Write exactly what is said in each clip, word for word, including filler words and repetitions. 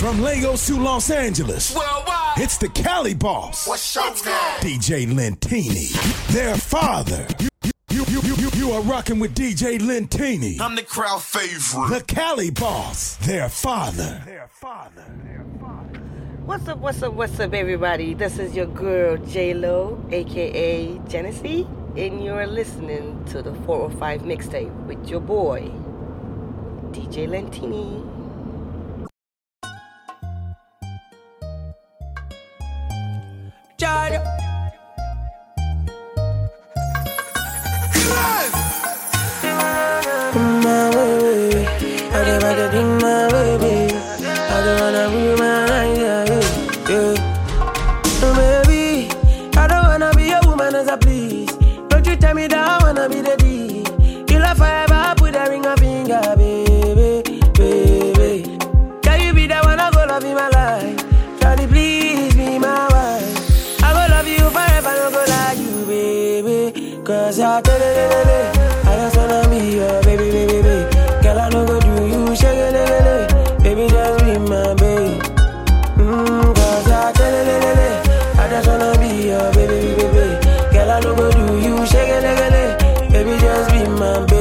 From Lagos to Los Angeles, worldwide, it's the Cali boss. What's up, D J Lentini, their father. You, you, you, you, you are rocking with D J Lentini. I'm the crowd favorite. The Cali boss, their father. Their father. Their father. What's up? What's up? What's up, everybody? This is your girl J Lo, aka Genesee, and you're listening to the four oh five mixtape with your boy D J Lentini. Charger. My way, I don't wanna be my way, baby. I don't wanna be my yeah, yeah. Oh, baby, I don't wanna be a woman as I please. Don't you tell me that I wanna be the D. You love forever, I put a ring on finger, baby, baby. Can you be the one I go love in my life? Charlie, please be my wife. Cause I tell it, I just wanna be your baby, baby, baby. Girl, I know go do you, shake it, baby, just be my baby. Mm, cause I tell it, I just wanna be your baby, baby, baby. Girl, I know go do you, shake it, baby, just be my baby.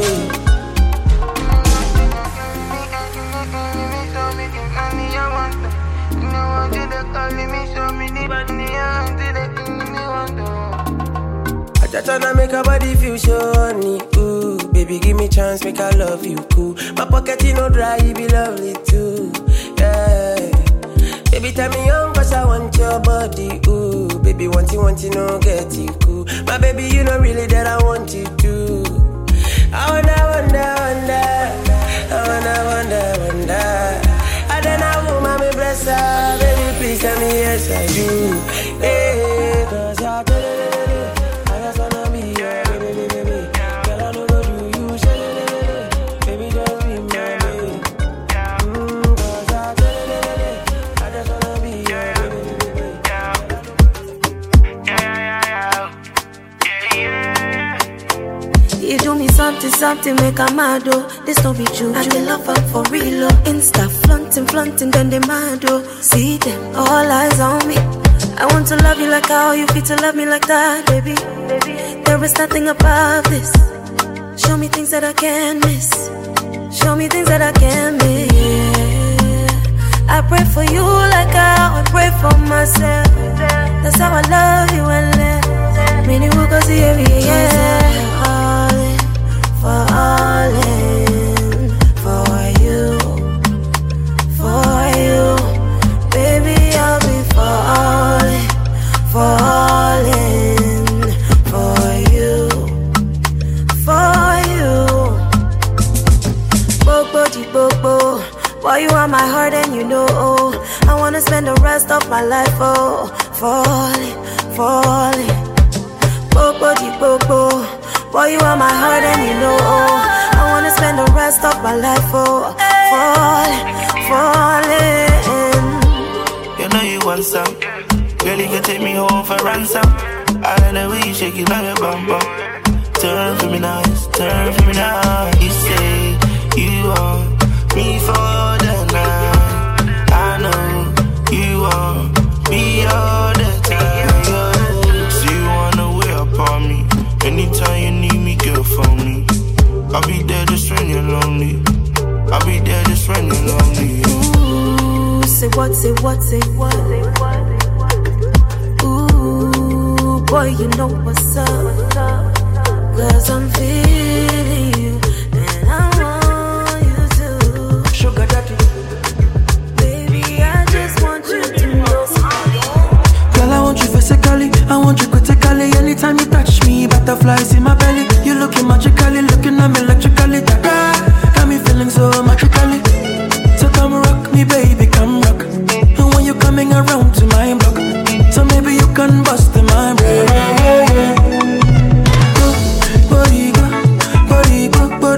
Just tryna make her body feel shiny. Ooh, baby, give me chance, make her love you cool. My pocket you no dry, you be lovely too. Yeah, baby, tell me young, cause I want your body. Ooh, baby, want you, want you, no get you cool. My baby, you know really that I want you too. I wonder, wonder, wonder. I wonder, wonder, wonder. I don't know, who mommy bless her. Baby, please tell me yes I do. Hey, cause I do. Something, something make a mad, oh. This don't be true. I can love up for real, oh. Insta flaunting, flaunting, then they mad, oh. See them, all eyes on me. I want to love you like how you feel to love me like that, baby. Baby, there is nothing above this. Show me things that I can't miss. Show me things that I can't miss. Yeah. I pray for you like how I pray for myself. That's how I love you and live. Many will go see every yeah. For all in, for you, for you, baby, I'll be for all in, for all in, for you, for you. Bobo di bobo, boy, you are my heart and you know. Oh, I wanna spend the rest of my life, oh, falling, falling. Bobo di bobo. Boy, you are my heart and you know, oh, I wanna spend the rest of my life, oh, falling, falling. You know you want some. Girl, you can take me home for ransom. I like the way you shake it like a bum bum. Turn for me now, turn for me now. You say you want me for the night. I know you want me all the time. So you wanna wait upon me. Anytime you need me, girl, phone me. I'll be there just when you're lonely. I'll be there just when you're lonely. Ooh, say what, say what, say what. Ooh, boy, you know what's up. Cause I'm feeling you, and I want you to. Sugar daddy. Baby, I just want you to know something. Girl, I want you physically, I want you critically. Anytime you touch butterflies in my belly, you looking magically, looking at me electrically. Da-da, got me feeling so magically. So come rock me, baby, come rock. And when you coming around to my block, so maybe you can bust in my brain. Go, body, go, body, go, body.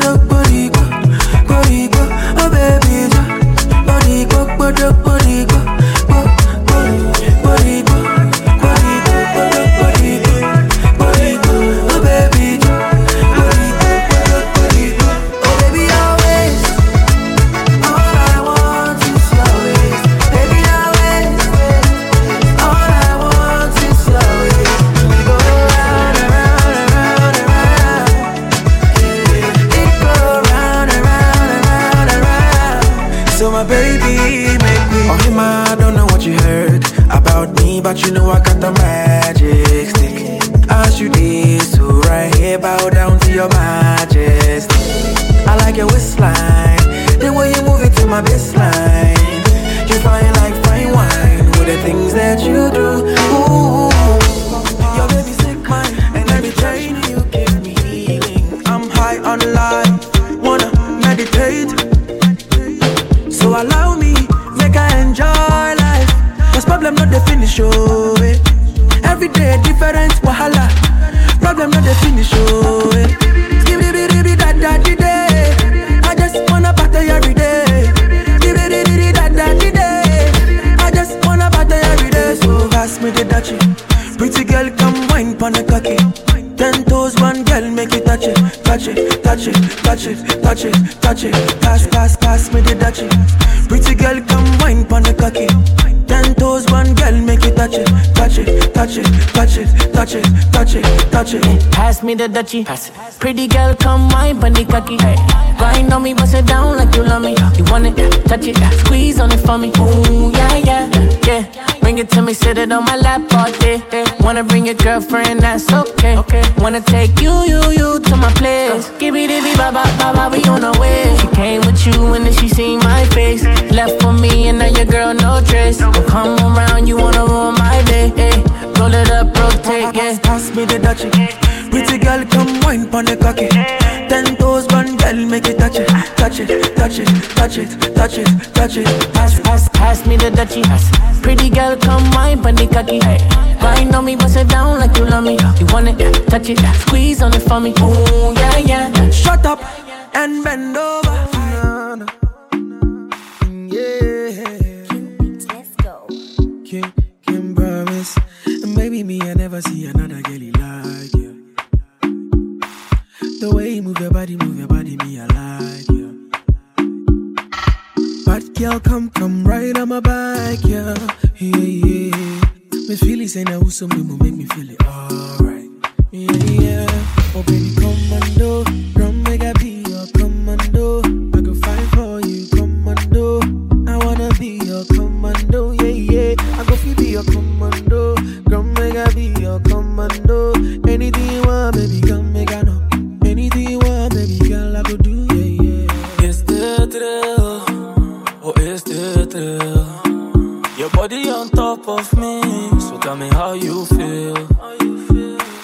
like a waistline. The way you move it to my baseline. You fine like fine wine with the things that you do. Ooh, your baby's sick mine, and every time you give me healing. I'm high on life, wanna meditate. So allow me, make I enjoy life. 'Cause problem not the finish, oh eh. Every day different wahala. Problem not the finish, oh eh. I just wanna party every day. I just wanna party every day. So pass me the dachi. Pretty girl come wine pon the cocky. Ten toes one girl make it touch it, touch it, touch it, touch it, touch it, touch it. Pass, pass, pass me the dachi. Pretty girl come wine pon the cocky. Ten toes one girl make it touch it, touch it, touch it, touch it, touch it, touch it, touch it. Pass me the dachi. Pretty girl come wine pon the cocky. Grind on me, bust it down like you love me. You want it, touch it, squeeze on it for me. Ooh yeah yeah yeah. Bring it to me, sit it on my lap all day. Wanna bring your girlfriend, that's okay. Wanna take you, you, you to my place. Gibby dibby baba baba, we on our way. She came with you and then she seen my face. Left for me and now your girl no trace. Don't come around, you wanna ruin my day. Roll it up, rotate, yeah. Pass me the dachi. Pretty girl, come wine pon the cocky. Ten toes, one girl, make it touch it, touch it, touch it, touch it, touch it, touch it. Pass, pass, pass me the dachi. Pretty girl, come wine pon the cocky. Grind on me, bust it down like you love me. You want it, touch it, squeeze on it for me. Ooh yeah yeah. Shut up and bend over. Yeah, can promise, and baby me I never see another girl like you. The way you move your body, move your body, me, I like you. But girl, come, come right on my back, yeah. Yeah, yeah. Me feel it, say now, so me will make me feel it alright. Yeah, yeah. Oh, baby, come and do. Come make I be your commando. I could fight for you, commando. I wanna be your commando, yeah, yeah. I go feel be your commando. Come make I be your commando. Anything you want, baby, come make I know. Anything you want, baby girl, I go do, yeah, yeah. It's the thrill, oh, it's the thrill. Your body on top of me, so tell me how you feel.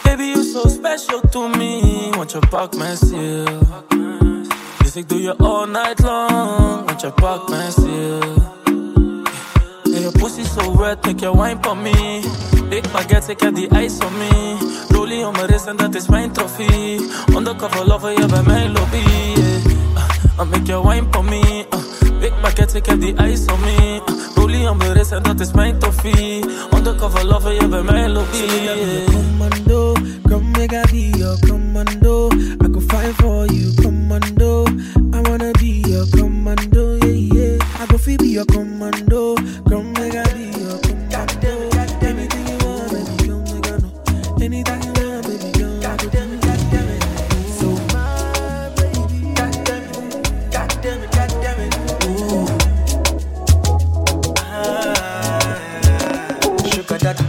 Baby, you so special to me, want your back, my seal. Music do you all night long, want your back, my seal. Your pussy so wet, take your wine for me. Take my get, take the ice on me. Rolling on my wrist and that is my trophy. Undercover lover, you yeah, by my lobby. Yeah. Uh, I make your wine for me. Uh, take my get, take the ice on me. Uh, Rolling on my wrist and that is my trophy. Undercover lover, you yeah, by my lobby. Yeah. Commando, come make I be your commando. I could fight for you, commando. I wanna be your commando, yeah, yeah. I go feel be your commando. Come make I be your commando. Anything you want, baby, come make I know. Anything you want, baby, come make I know. So my baby, goddamn it, goddamn it, goddamn it. Ooh, ah, sugar daddy.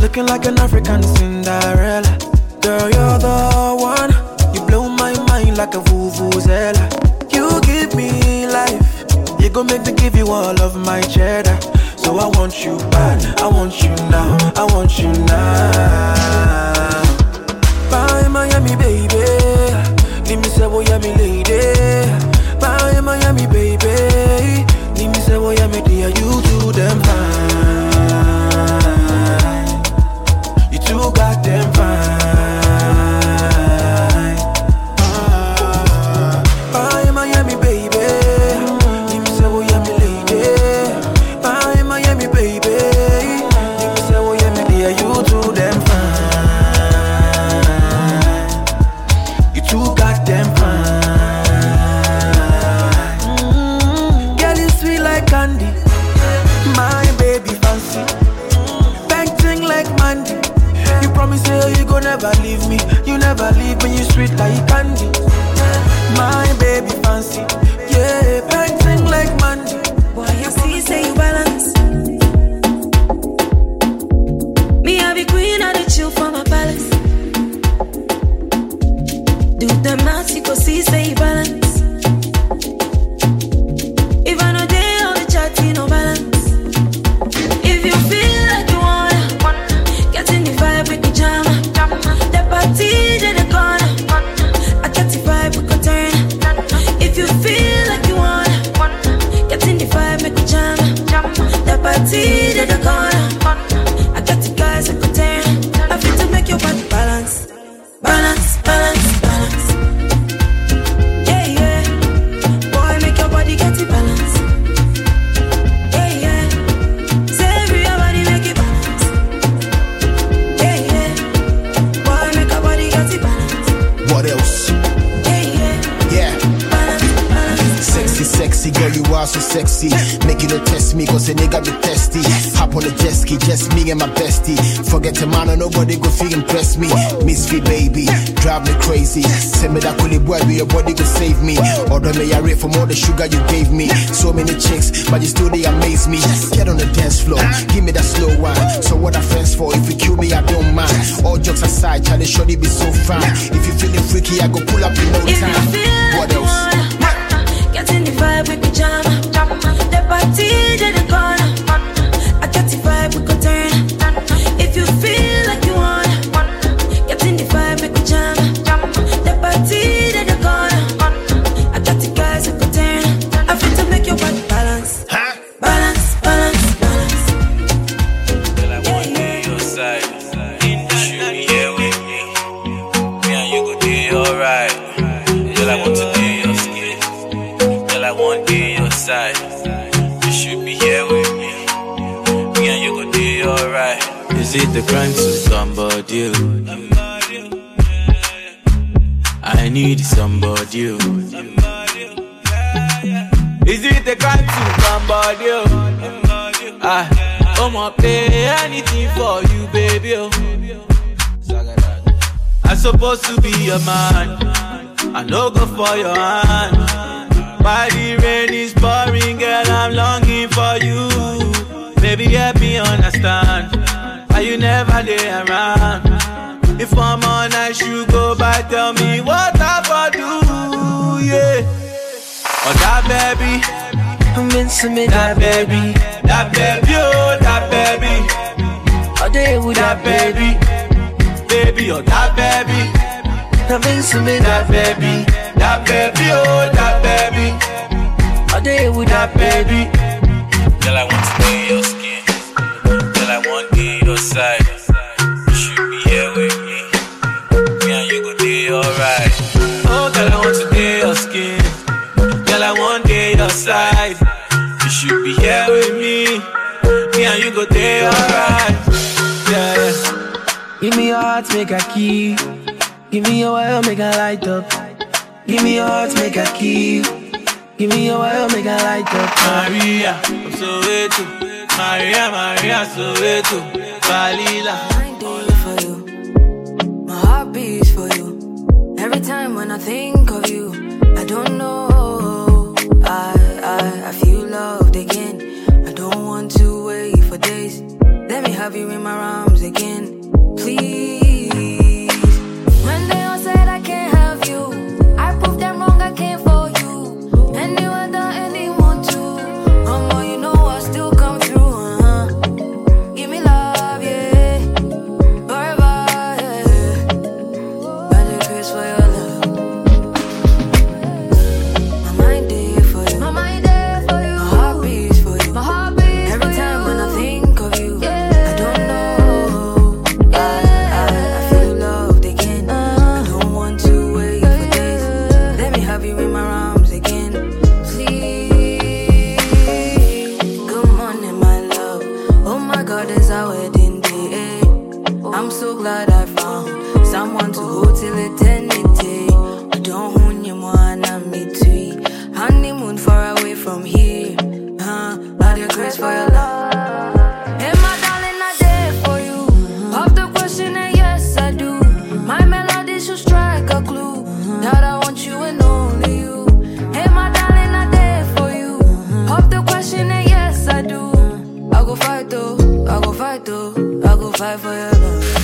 Looking like an African Cinderella. Girl, you're the one. You blow my mind like a vuvuzela. You give me life. You gon' make me give you all of my cheddar. So I want you bad, I want you now, I want you now. Bye Miami baby, leave me say oh yeah me lady. Bye Miami baby, leave me say oh yeah me dear. You do them fine. You got them fine. Bye Miami baby, leave me say oh yeah me lady. Bye Miami baby, leave me say oh yeah me dear. You do them fine. You two got them fine. Mm-hmm. Girl is sweet like candy, my baby fancy. Bang ting like Mandy. Promise you, you gon' never leave me. You never leave me, you sweet like candy. My baby fancy, yeah, bang, sing like Mandy. Boy, you see, say you balance. need in the corner. I got the guys that could turn. I feel to make your body balance. Balance, balance, balance. Yeah, yeah. Boy, make your body get it balance. Yeah, yeah. Save your body, make it balance. Yeah, yeah. Boy, make your body get it balance. What else? Yeah, yeah. Yeah. Balance, balance. Sexy, sexy girl, you are so sexy. Make you not test me, cause a nigga be testy. Hop on the jet ski, just me and my bestie. Forget a man, nobody go feel impress me. Misfit baby, drive me crazy. Send me that coolie boy, your body could save me. Order me a rate from all the sugar you gave me. So many chicks, but you still they amaze me. Get on the dance floor, give me that slow wine. So what I fence for, if you kill me, I don't mind. All jokes aside, Charlie, surely be so fine. If you feeling freaky, I go pull up in no time. What else? Get in the vibe, we jam. The party, they the corner. I get the vibe, we could turn. If you feel like you want, get in the vibe, we jam. The party, they the corner. I got the guys, we could turn. I feel to make your body balance. Huh? Balance, balance, balance. Girl, I want to be your side. You be here with me. Me and you could be alright. Girl, I want to be your skin. I want to be your side. You should be here with me. Me and you could be alright. Is it the crime to somebody? I need somebody. Is it the crime to somebody? I, I'ma pay anything for you, baby. I'm supposed to be your man. I no go for your hand. Why the rain is pouring, girl, I'm longing for you. Baby, help me understand why you never there around. If I'm on, I should go by, tell me what I for do, yeah. Oh, that baby, I'm into me, that baby. That baby, oh, that baby. All day with that baby. Baby, oh, that baby. I'm into me, that baby. That baby, oh, that baby. All day with that baby. Girl, I want to be your skin. Girl, I want to be your side. You should be here with me. Me and you go be alright. Oh, girl, I want to be your skin. Girl, I want to be your side. You should be here with me. Me and you go be alright. Yeah. Give me your heart, make a key. Give me your oil, make a light up. Give me your heart, make a key. Give me your oil, make a light up. Maria, I'm so way too. Maria, Maria, so way too. Valila. I do it for you. My heart beats for you. Every time when I think of you, I don't know. I, I, I feel loved again. I don't want to wait for days. Let me have you in my arms again, please. When they all said I can't have you, I proved them wrong, I came for you. Anyone that anyone to, oh more, you know I still come through, uh-huh. Give me love, yeah. Bye bye, yeah. Bad request for your love. My mind there for you. My mind there for you. My heart beats for you. My heart beats every for time you. When I think of you, yeah. I don't know. Yeah. I, I, I feel loved again. Uh. I don't want to wait. Have you in my arms again, please. Good morning, my love. Oh my God, it's our wedding day. Eh? I'm so glad I found someone to hold till eternity. I don't want you more, I'm me too. Honeymoon far away from here. Huh? But your grace for your love. Hey, my darling, I'm there for you. Off the question, and yes, I do. My melody should strike a clue that I want you and all. I go fight though, I go fight though, I go fight for your love.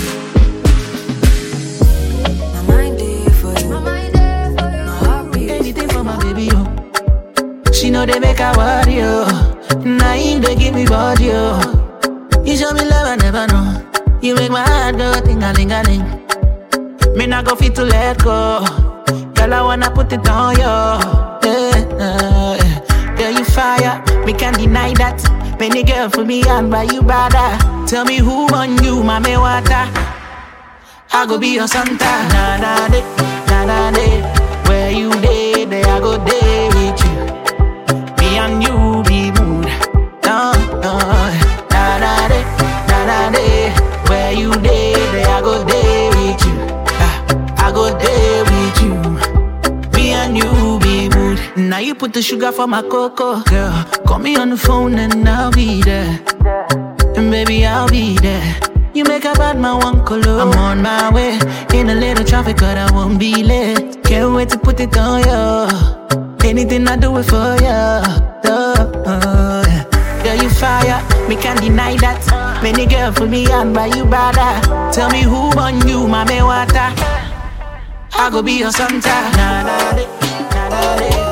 My mind there for you, my mind there for you. My heart beats. Anything for my baby, oh. She know they make her worry, oh. Now you they give me body, oh. You show me love I never know. You make my heart go ting-a-ling-a-ling. Me not go fit to let go. Girl, I wanna put it on you, yeah, yeah. Girl, you fire, me can't deny that. Many girl for me and by you brother. Tell me who on you, mommy water. I go be your Santa. Na na de, na na de. Where you day, there I go day with you. Me and you be mood. No, no. Na na de, na na de. Where you day, there I go day with you. Ah, I go day with you. Me and you be mood. Now you put the sugar for my cocoa, girl. Call me on the phone and I'll be there. And baby, I'll be there. You make a bad man one color. I'm on my way, in a little traffic, but I won't be late. Can't wait to put it on you. Anything I do it for you. Oh. Girl, you fire, me can't deny that. Many girl for me and by you brother. Tell me who on you, mommy water. I go be your Santa. Na na de, na na de.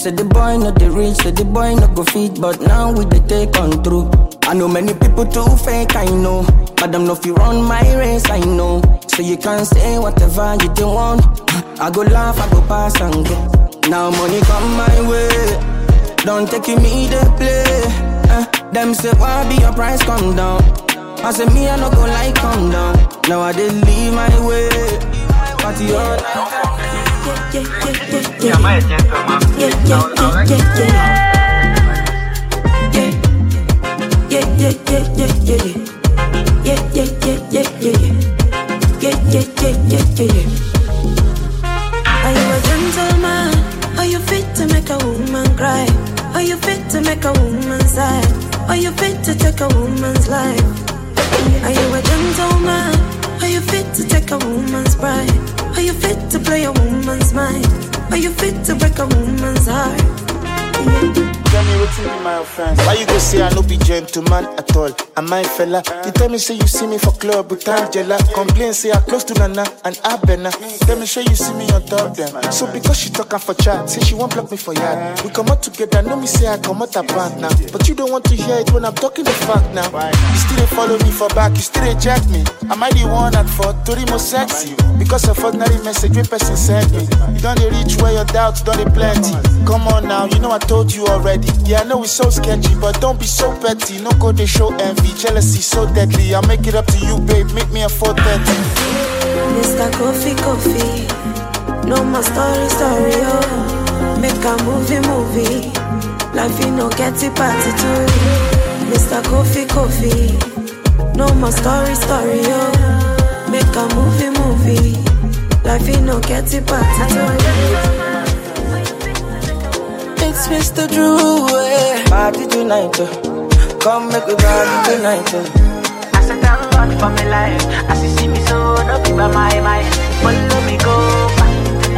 Said the boy not the rich, said the boy not go fit, but now we dey take control. I know many people too fake, I know. Madam, no fear on my race, I know. So you can say whatever you don't want. I go laugh, I go pass and go. Now money come my way. Don't take me the play. Uh, them say why be your price come down. I say me I no go like come down. Now I dey leave my way. Party all night. Yeah, yeah, yeah, are you a gentleman? Are you fit to make a woman cry? Are you fit to make a woman sigh? Are you fit to take a woman's life? Are you a gentleman? Are you fit to take a woman's pride? Are you fit to play a woman's mind? Are you fit to break a woman's heart? Yeah. Tell me what's in my friends. Why you go say I no be gentleman at all? Am my fella? You tell me say you see me for club but Angela. Complain say I close to Nana and Abena. Tell me say you see me on top them. So because she talking for chat, say she won't block me for yard. We come out together, know me say I come out apart now. But you don't want to hear it when I'm talking the fact now. You still ain't follow me for back, you still ain't check me. Am I the one at fault? Tori more sexy. Because of ordinary message when person sent me. You don't reach where your doubts don't plenty. Come on now, you know I told you already. Yeah, I know it's so sketchy, but don't be so petty. No go, they show envy, jealousy so deadly. I'll make it up to you, babe, make me a four thirty. Mister Coffee, Coffee, no more story, story, oh. Make a movie, movie, life you no get it, party too. Mister Coffee, Coffee, no more story, story, oh. Make a movie, movie, life you no get it, party too. It's Mister Drew, eh. Party tonight, oh. Come make we party tonight, oh. I said thank God for my life. I see, see me so, no be by my mind. Follow me go,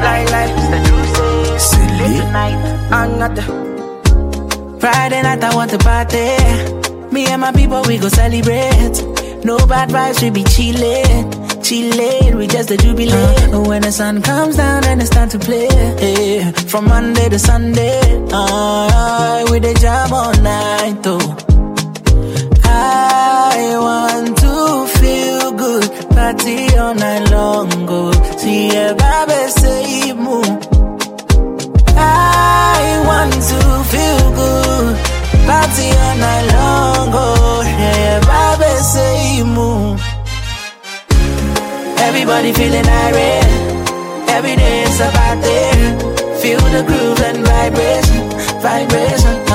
like life, Mister Drew, say. Silly tonight, another Friday night, I want to party. Me and my people, we go celebrate. No bad vibes, we be chillin'. Late, we just a jubilee. Uh, when the sun comes down and it's time to play, yeah. From Monday to Sunday, uh, we dey jam all night, oh. I want to feel good, party all night long, oh. See a baby say move. I want to feel good, party all night long, oh. Yeah, baby say move. Everybody feeling irate. Every day is a party. Feel the groove and vibration, vibration. Oh,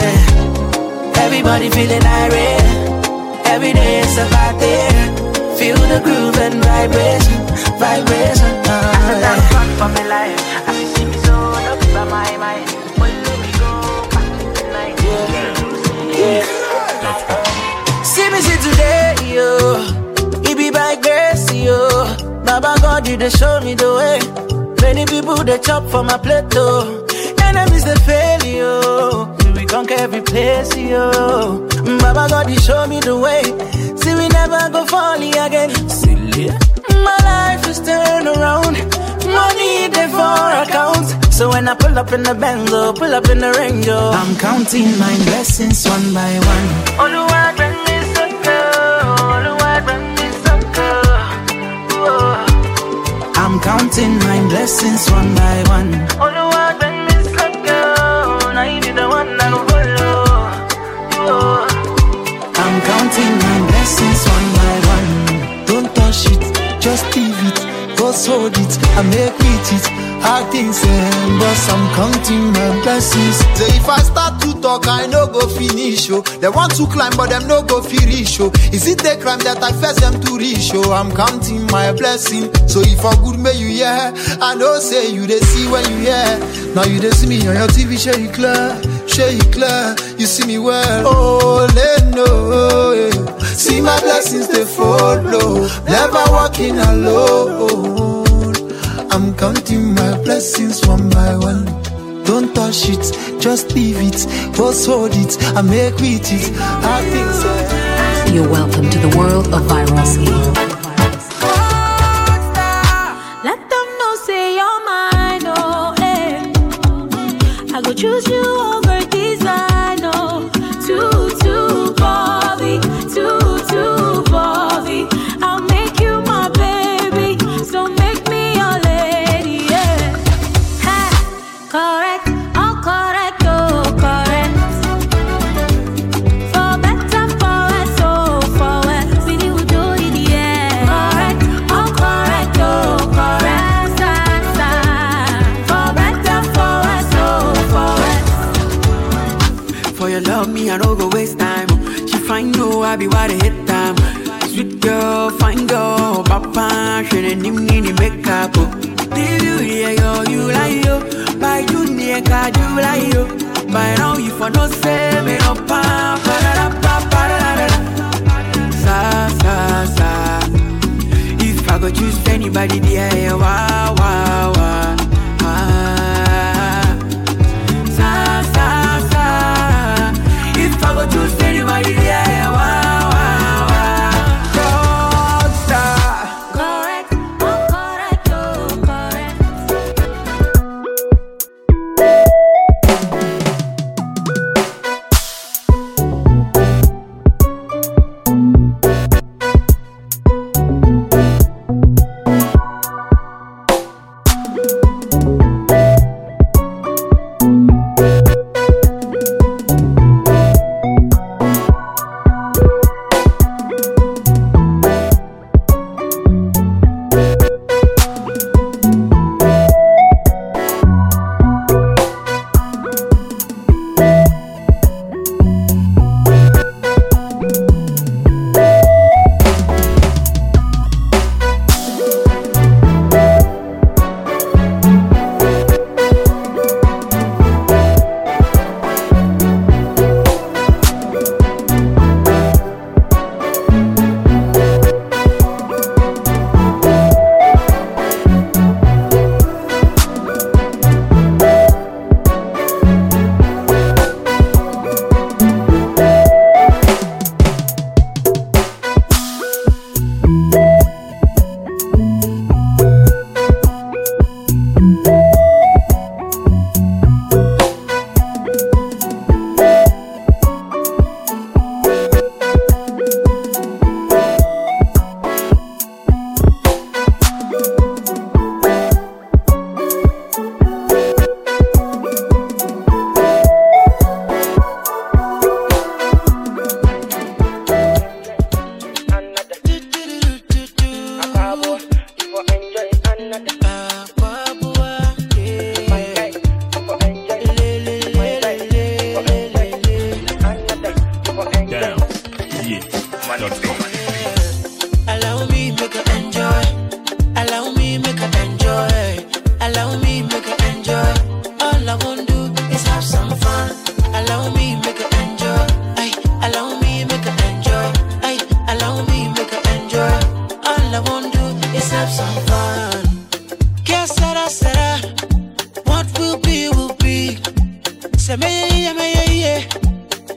yeah. Everybody feeling irate. Every day is a party. Feel the groove and vibration, vibration. Oh, I said thank God for my life. I see me so love by my mind. When do we go back tonight? Yeah. Yeah. See me see today, yo. By grace, yo. Baba God, you dey show me the way. Many people they chop for my plate, oh. Enemies they fail, yo. We conquer every place, yo. Baba God, you show me the way. See, we never go falling again. Silly. My life is turned around. Money they for account. So when I pull up in the Benzo, pull up in the Range, yo. I'm counting my blessings one by one. All the world bring me so good. All the world bring me. I'm counting my blessings one by one. All the world bring me so good. Now you be the one I go follow. I'm counting my blessings one by one. Don't touch it, just leave it. Just hold it, I make with it. Hard things end, but I'm counting my blessings. So if I start to talk, I no go finish, oh. They want to climb, but them no go finish, oh. Is it the crime that I face them to reach, oh? I'm counting my blessing. So if I good may you hear, I know say you they see when you hear. Now you they see me on your T V, share you clear, share you clear. You see me well, oh, let know, yeah. See my blessings, they follow. Never walking alone. I'm counting my blessings one by one. Don't touch it, just leave it. Just hold it, I make with it. I think so. You're welcome to the world of virality. Let them know, say you're mine, oh, eh. I go choose you over design, oh. Too, too body, too, too body. I'll make you my baby, so make correct, oh correct, oh correct. For better, for us, oh forward. We need to do it, yeah. Correct, oh correct, oh correct. Star, star. For better, for us, oh forward. For your love, me I don't go waste time. She find no, I be why they hit time. Sweet girl, fine girl, papa, she didn't need any makeup. Did you hear yo? You like yo? By you near God, you like you. By now you for no say me no pa pa da pa pa da da. Sa sa sa. If I go choose anybody, there you are.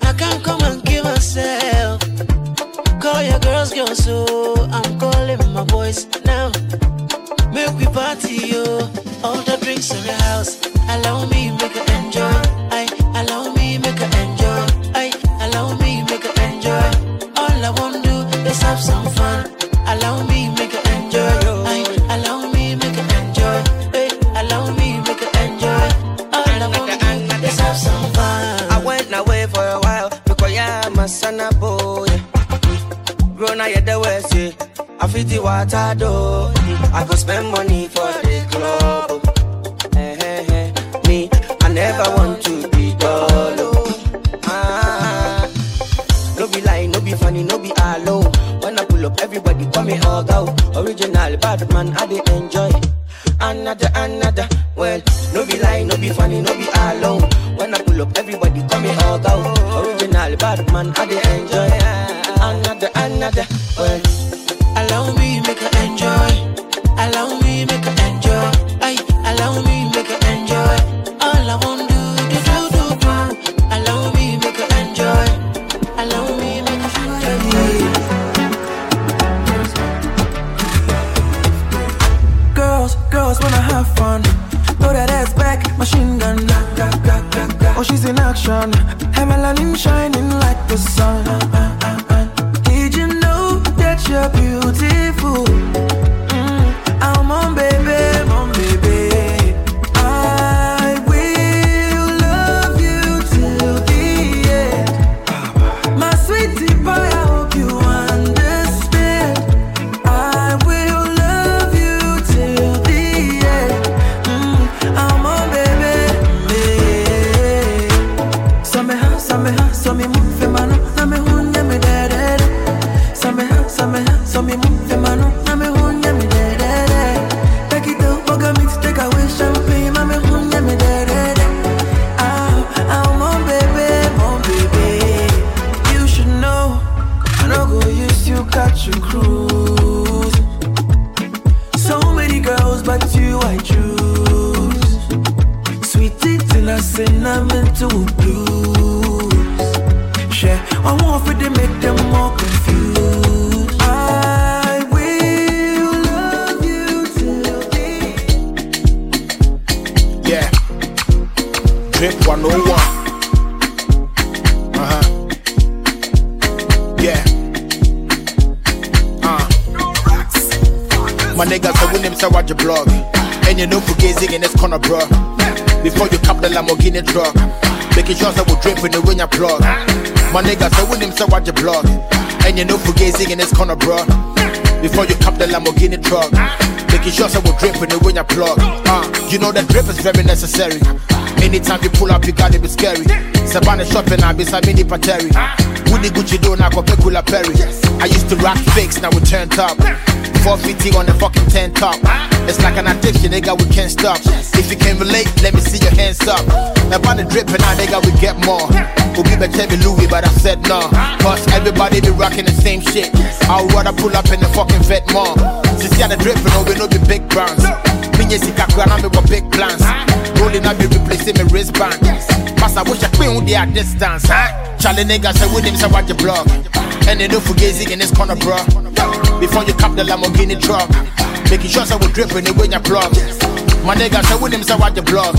I can't come and give myself. Call your girls, girl, so I'm calling my boys now. Make we party, yo. All the drinks in the house. Allow me, make it enjoy. I allow me, make it enjoy. I allow me, make it enjoy. All I want to do is have some fun. Allow me, make it enjoy. I allow me, make it enjoy. Hey, allow me, make it enjoy. All I want to do is have some fun. I went away for a while because I'm a son of boy. Run out of the west, yeah. I feel the water though. I go spend money for the club. Hey, hey, hey. Me, I never want to be dull. Ah, no be lying, no be funny, no be alone. When I pull up, everybody call me hug out. Original bad man, I dey enjoy. Another, another. Well, no be lying, no be funny, no be alone. When I pull up, everybody call me hug out. Original bad man, I dey enjoy. Another, another. Well, allow me make her enjoy. Allow me make her enjoy. I allow me make her enjoy. All I want to do, do, do, do. Allow me make her enjoy. Allow me make her enjoy. Girls, girls wanna have fun. Throw that ass back, machine gun. Oh, she's in action. Her melanin shining like the sun. Did you know that you're beautiful? I'm on, baby, I'm on, baby. I will love you till the end. My sweetie pie, I hope you understand. I will love you till the end. Mm, I'm on, baby. Somehow, somehow, so me move in my nose. Let me hold me dead. Somehow, somehow, so me move in my nose. Let me hold me dead. Got you cruise. So many girls, but you I choose. Sweetie till I send them into blues. Share, I want for them make them more confused. I will love you till the end. Yeah, Drip one oh one. My niggas so we name say watch your blog. And you know fugazi in this corner, bro. Before you cap the Lamborghini truck, making sure that we drink when you win your plug. My niggas so we name say watch your blog. And you know fugazi in this corner, bro. Before you cap the Lamborghini truck, making sure that we drink when you win your plug. Uh, you know that drip is very necessary. Anytime you pull up, you gotta be scary. Savannah shopping, I be Samini Pateri. Woody Gucci do now go pick Willa Perry. I used to rock fakes, now we turned up. four fifty on the fucking ten top. It's like an addiction, nigga, we can't stop. If you can relate, let me see your hands up. About the drip and I, nigga, we get more. We'll be better than Louis, but I said no. Cause everybody be rocking the same shit. I would rather pull up in the fucking vet mall. Since you had the drip, you know, we know the big brands. Me and Sikakwa, I'm with big plans. Rolling up, you replacing my wristband. Mas, I wish I quit on the distance. Charlie niggas, I would name say watch the blog. And they do fugazi in this corner, bro. Before you cap the Lamborghini truck, making sure that we drip when they win your plug. My niggas, I would name say watch the blog.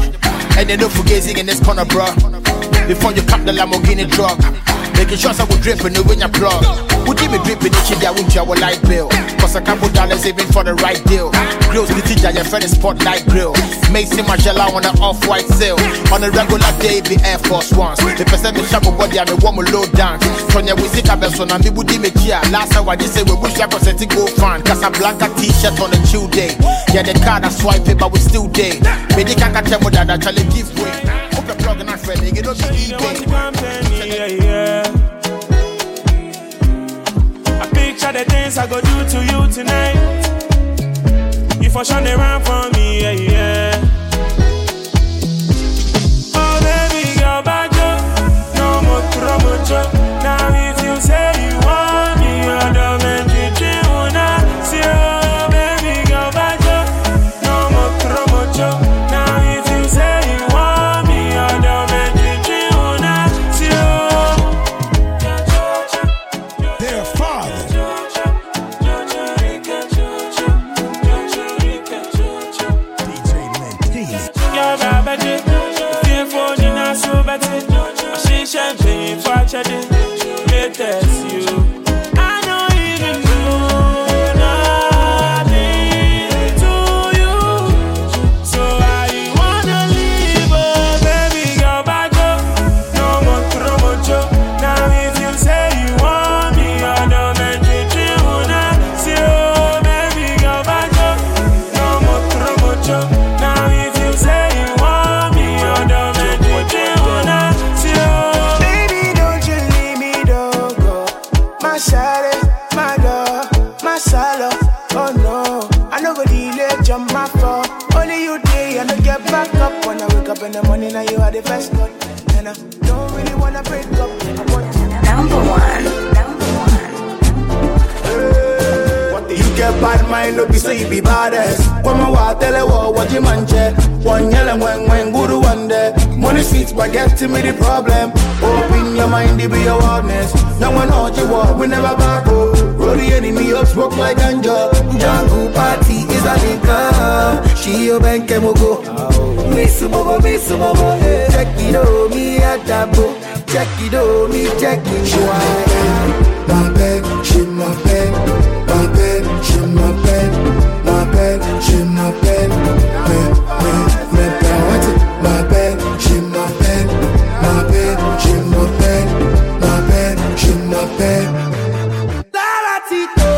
And they do fugazi in this corner, bro. Before you cap the Lamborghini truck, making sure that we drip when they win your plug. Who did me drip in the shit that won't you our light bill? Cause a couple dollars even for the right deal. Grills the teacher, your friend is spotlight grill. Macy Margiela on an off-white sale. On a regular day, be Air Force Ones. The person me sharp body and me want me low down. From your visit a person and me would me cheer. Last hour they say we wish I could set it go fan. Casablanca t-shirt on a chill day. Yeah, the card I swipe it but we still day. Me they can't catch me that I try to give way. Hope the plug and I friend, nigga don't be eating. Picture the things I go do to you tonight. You for sure they run for me, yeah, yeah. Oh, baby, girl, bad job. No more trouble, job. Now if you say you want me, you're the man to you wanna see. Oh, baby, girl, bad job. No more trouble, job. Now if you say you want me, you're the man to you picture the latest you. I don't even know nothing to you, so I wanna leave, but baby girl back up. No more promotion. Now if you say you want me, I don't make it true now. See you, baby girl back up. No more promotion. In the morning, now you are the best one, and I don't really wanna break up. I want you. Number one, number one. What do you get bad mind? Don't be say you be baddest. Come on, what tell you what you manche. One yell and when when guru one day. Money sweet, but get to me the problem. Open your mind, be your awareness. No one hold you up, we never back up. Roll the enemy up, smoke like ganja. Jungle party is a liquor. She your bank and we go. Miss Bobo, Miss Bobo, check it out, me at Dabo, check it out, me check it. She my bed, she my bed, my bed, she my bed, my bed, she my bed, my bed, she my bed, my bed, she my bed, my bed, she my bed. Dalatito,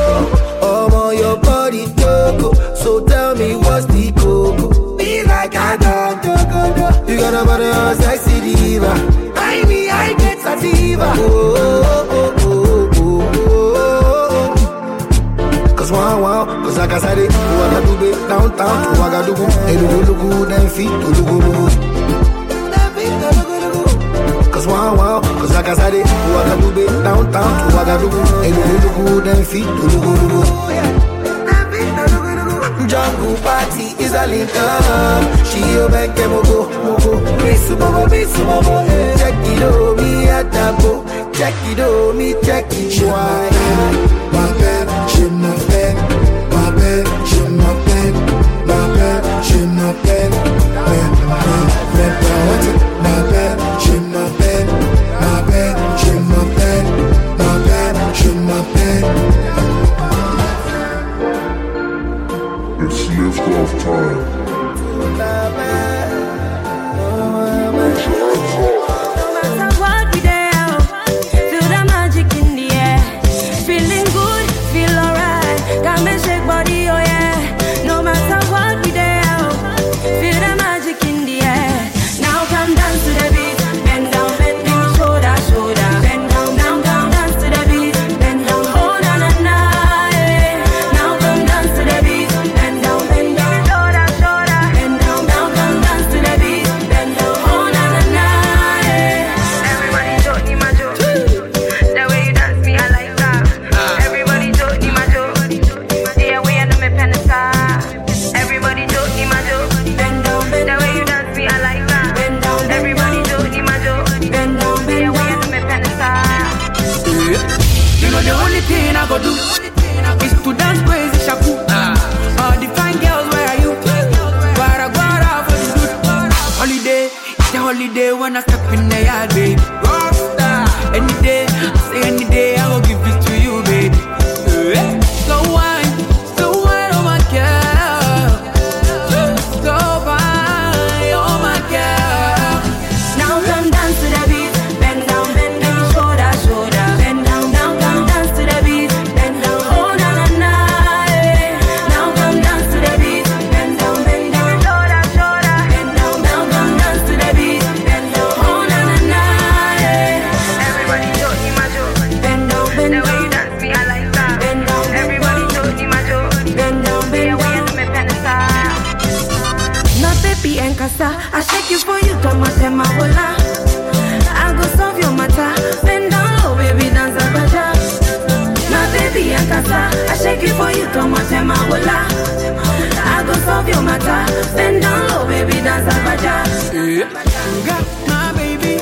I'm on your body, Coco. So tell me what's the coco? Be like I do. You got a body on sexy diva. I mean, I get sativa. Oh, oh, oh, oh, oh, oh. Cause wow, wow, cause like I said it. Ouagadougou, downtown, Ouagadougou. Hey, Ouagadougou, then feet, Ouagadougou. Cause wow, wow, cause like I said it. Ouagadougou, downtown, Ouagadougou. Hey, Ouagadougou, then feet, Ouagadougou. Jungle party is a liquor. She your bank and we go, we go. Miss Bobo, Miss Bobo, check it out, me at Dabo. Check it out, me check it. She my bed, she my bed, my bed, she my bed, my bed, she my bed, my bed, she my bed, my bed, she my bed, my bed, she my bed. It's lift-off time. It's no matter what we do, feel the magic in the air. Feeling good, feel alright. Got me shake body, oh yeah. No matter what we do, feel the magic in the air. Now come dance to the beat. Bend down, bend down, shoulder, shoulder. Bend down, down, down, dance to the beat. Bend down, oh na na na. Now come dance to the beat. When I step in the yard, baby, rockstar. Any day, I say any day, I will give it to you, baby. So wine, so wine, oh my girl. So fine, oh my girl. Now come dance to the beat, bend down, bend down, shoulder, shoulder. Bend down, down, down, dance to the beat, bend down, oh na na na. Now come dance to the beat, bend down, bend down, shoulder, shoulder. Bend down, down, down, dance to the beat. I shake you for you, come out and my bola. I go solve your matter. Bend down low, baby, dance a baja. Now baby, and casa. I shake you for you, come out and my bola. I go solve your matter. Bend down low, baby, dance a baja. Sugar, my baby.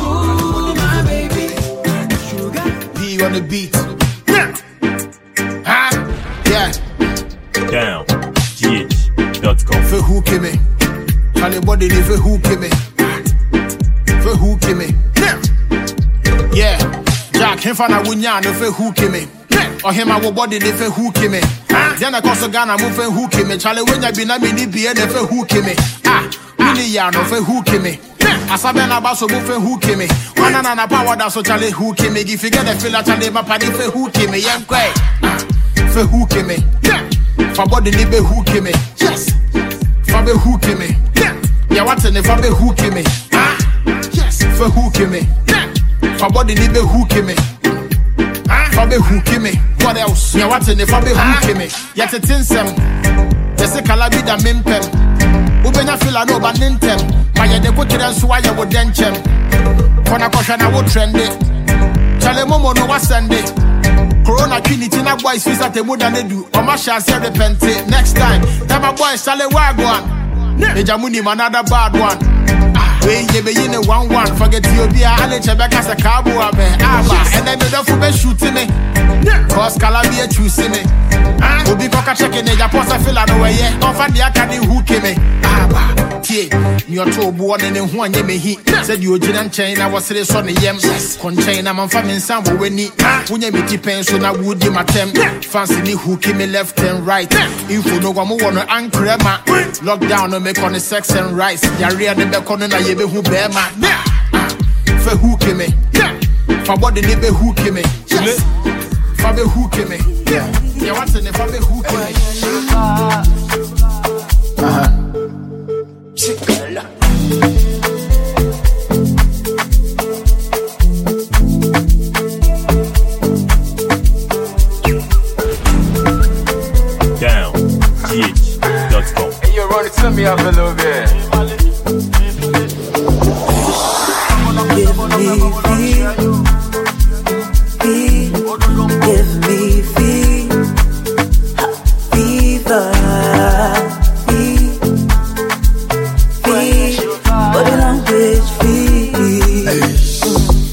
Ooh, my baby. Sugar, D on the beat. Yeah. Huh? Yeah. Down. G H dot com. For who came in? Anybody, they feel who came in. For who came in. Yeah, Jack, him fan a wunya no fe who came in. Or him a wo body no fe who came in. Then I come to Ghana no fe who came in. Chale when ya be na me ni be no fe who came in. Ah, me ni ya no fe who came in. Asabe na baso bo fe who came in. Wana na na power da so chale who came in. If you get the feel chale ma padi fe who came in. Yam kwai. Fe who came in. Fa body ni be who came in. Yes. Fa be who came in. Yeah, what's in the fa be who came in. For who came me? For body need be who came me? For be who came me? What else? Yeah, what's in the for be who came me? Yet it's insem. They say Calabi da mimpem. Ubena fila no banintem. My yet they put it and sway your denchem. For na kosha na wo trendy. Chale momo no wa sende. Corona kiniti na boys visa te muda ne do. Oma shall say repent it next time. That my boys chale wagwan. Ejamuni manada bad one. When you be in a one one, forget you be a Alex Becca's a cowboy, and then the fool be shooting me. Cause Calabia choosing me. Ah, we be cocker checking it, your post a fill out the way, yeah. Off at the academy who came in. Ah, yeah, your toe born and then one yammy heat. Said you didn't chain, I was serious on the yam. Conchain, I'm farming some when he wouldn't be pens on a woody matem. Fancy who came in left and right. If you know one more on an anchorama, lockdown and make on the sex and rice. Your rear the back on the be who bear man, for who came me, for what the neighbor who came me, for the who came me, yeah, yeah, what's in the for the who came down, G H dot com. Hey, you run it to me up a little bit. Give me feel, feel, give me feel, fever, feel, feel, body language, feel,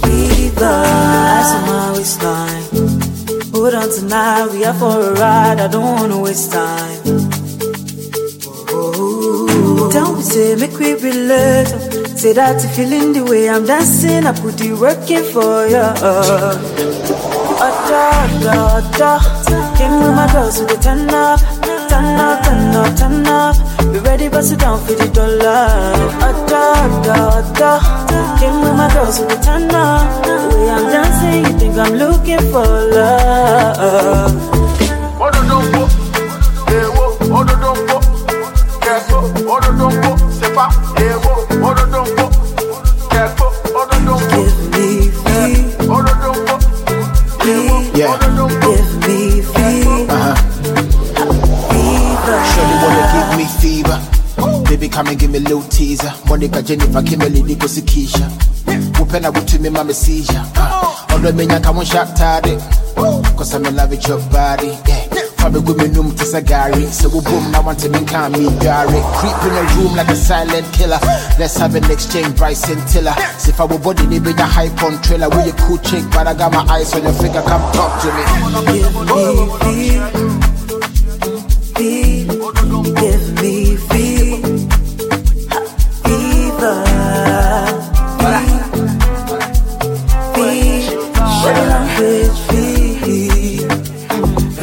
fever. That's my waistline. Hold on tonight, we are for a ride. I don't wanna waste time. Oh, don't we say make we relax? Say that you're feeling the way I'm dancing, I put the work in for you. Came with my girls with the turn up, turn up, turn up, turn up. Be ready, bust it down for the dollar. Came with my girls with the turn up. The way I'm dancing, you think I'm looking for love. What do don't go? What do don't go? What do don't go? Step up, yeah, what? Order don't go, yeah, order don't go. Give me fee, order don't go, yeah, order don't go. Give me fee, uh-huh. Fever. Surely wanna give me fever. Oh. Baby, come and give me a little teaser. Monica, Jennifer, Kimberly, Nico, Sikisha. Open up to me, mama, seizure. Order me, I can't shut tired. Cause I'm in love with your body, yeah. I'm a good man, no Tisagari. So we boom, now want to make a me diary. Creep in a room like a silent killer. Let's have an exchange, Bryson Tiller. See if I were body, they be a hype on trailer. Will you cool chick, but I got my eyes on your finger, come talk to me. Give me feel, feel, give me feel, fever, feel, feel, feel.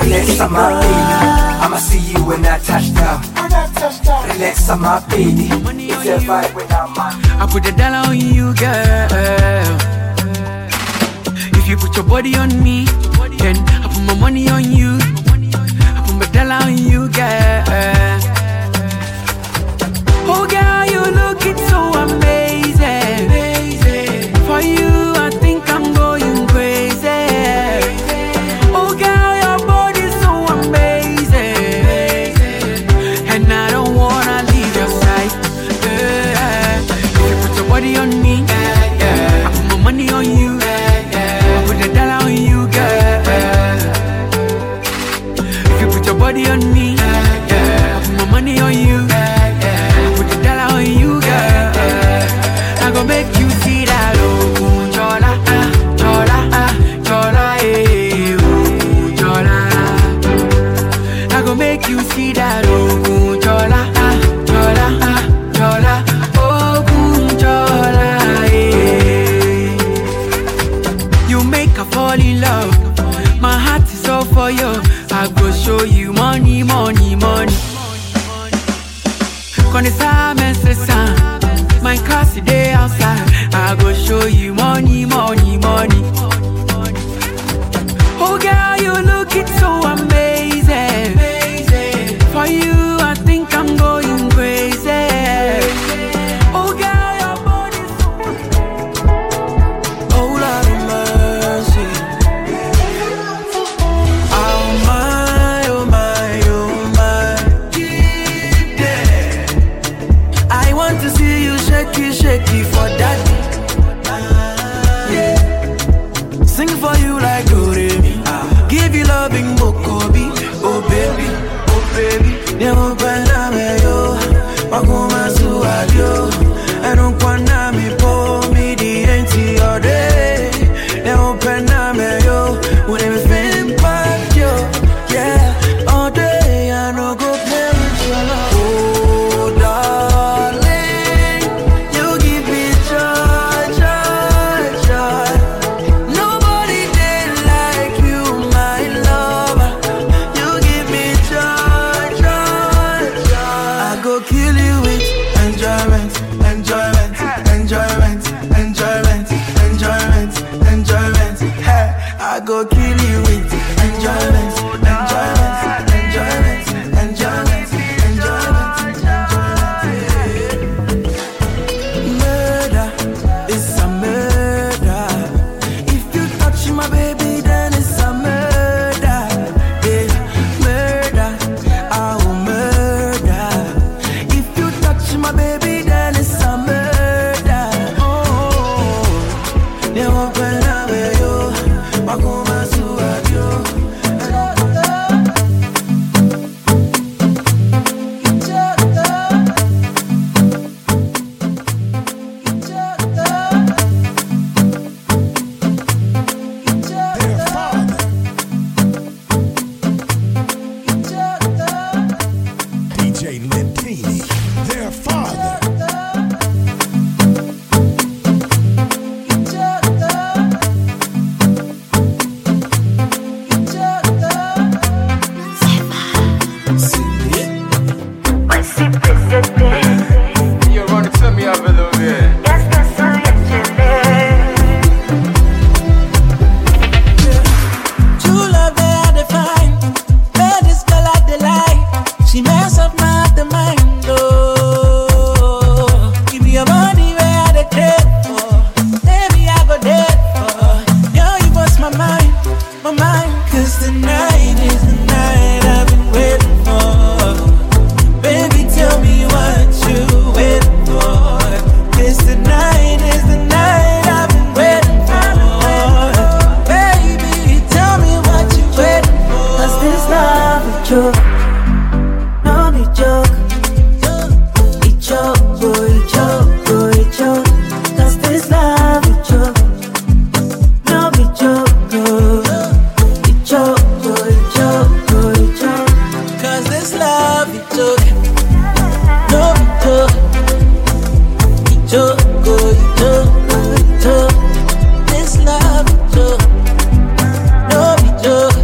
Relax on my baby, I'ma see you when I touch down. Relax on my baby, it's a vibe when I'm on. I put a dollar on you, girl. If you put your body on me, then I put my money on you. I put my dollar on you, girl. Oh girl, you looking so amazing. For you, I think I'm going crazy. On me, yeah, yeah. I put my money on you, yeah, yeah. I put the dollar on you, girl, yeah. If you put your body on me, yeah, yeah. I put my money on you, yeah, yeah. I put the dollar on you, girl. want to see you shake it, shake it for daddy. Yeah. Sing for you like Oremi. Give you loving Mokobi. Oh baby, oh baby. Never gonna me yo. Wakuma suadio. I don't wanna me po me the anti all day. Never gonna me yo. When I'm feeling bad yo. Yeah. All day I no go play with your love. Oh darling, you give me joy, joy, joy. Nobody did like you, my lover. You give me joy, joy, joy. I go kill you with enjoyment, enjoyment, enjoyment, enjoyment, enjoyment, enjoyment. Hey, I go kill you with enjoyment, enjoyment, enjoyment, enjoyment, enjoyment, enjoyment. Murder is a murder. If you touch my baby, then it's a murder. Yeah, murder, I will murder. If you touch my baby, then it's a murder. Oh, never when I'm with you, Wakuma suadio. D J Lentini, their father. You run it to me, I believe it. True love, they are the fine. Where this girl at the lie. She mess up my the mind. Oh, give me your money where I the crave for. Baby, I go dead for. Now you bust my mind, my mind. Cause the night is the night I've been waiting for. Baby, tell me what you waiting for. Cause the night is the night I've been waiting for. Baby, tell me what you waiting for. Cause this love is true. No be joke. It joke, boy, it joke, boy, it joke. Cause this love is true. No be joke, no. It joke, boy, it joke, boy, it joke. Cause this love is joke. No be joke. It joke, boy, it joke, boy, it joke. This love is joke. No be joke.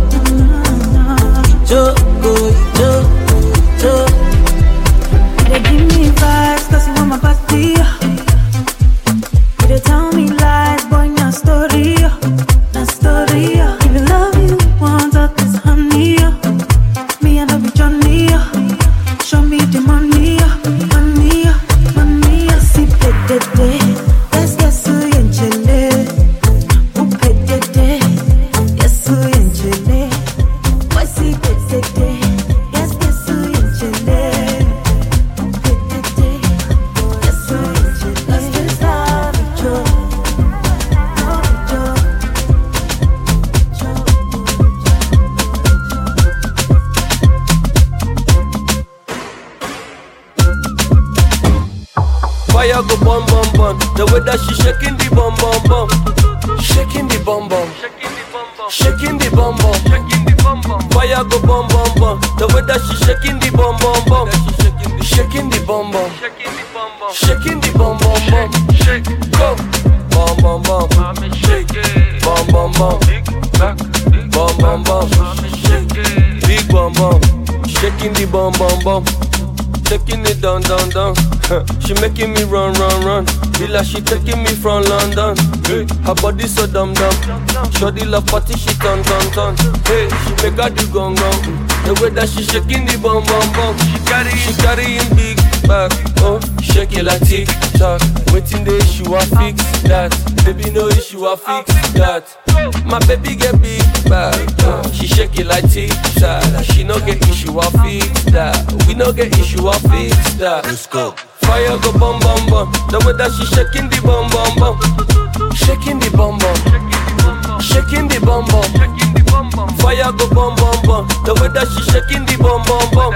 It joke, boy, it joke, boy, it joke. They give me vibes cause you want my body. They tell me lies, boy, not story. Not story. If you love me, want out this honey. Me, I love you, Johnny. Show me the money. Money, money. See, de, de, de. Yes, yes, oh, yeah, chile. Ooh, pe- de, de. Yes, oh, yeah, chile. Why, see, de, de, de. Yes, yes, oh, yeah, chile. Fire go bum bum bum. The way that she shaking the bum bum bum, shaking the bum bum, shaking the bum bum. Fire go bum bum bum. The way that she shaking the bum bum bum, shaking the bum bum, shaking the bum bum bum. Shake, go, bum bum bum, shake, bum bum bum, bum bum bum, big bum bum, shaking the bum bum bum. Taking it down, down, down. She making me run, run, run. Feel like she taking me from London. Hey, her body so dumb, dumb. Shorty love party, she turn, turn, turn. Hey, she make her do gong, gong. The way that she shaking the bum, bum, bum. She carry, she carrying big back. Oh, shake it like tick tock. Waiting day, she will fix that. Baby, no issue, I fix that. My baby get big back. Uh, she shake it like tick tock. She no get issue, I fix that. We no get issue, I fix that. Let's go. Fire go bum bum bum. The way that she shaking the bum bum bum. Shaking the bum bum. Shaking the bum bum. Fire go bum bum bum. The way that she shaking the bum bum bum.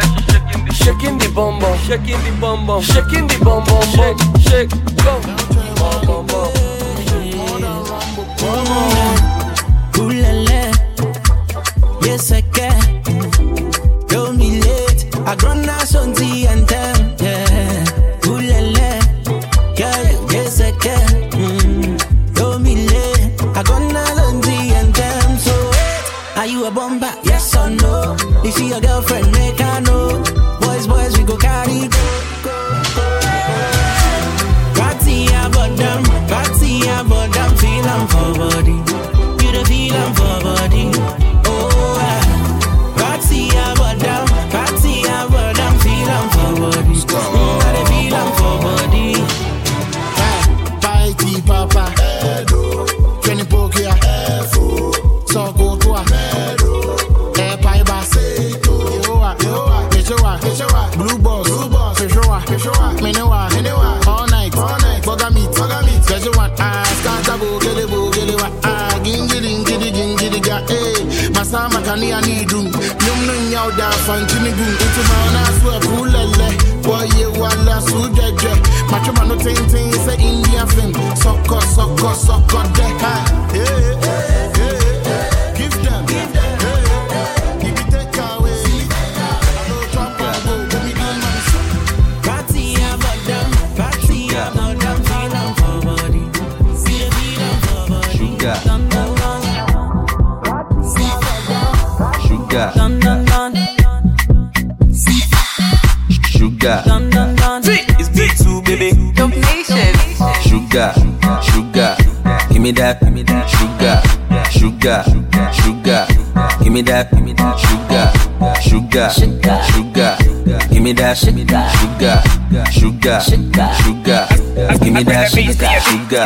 Shaking the bum bum. Shaking the bum bum. Shaking the bum bum. Shake, shake, go. Bum bum bum. Ooh la la. Yes I can. Don't be late. I grown now on the end. You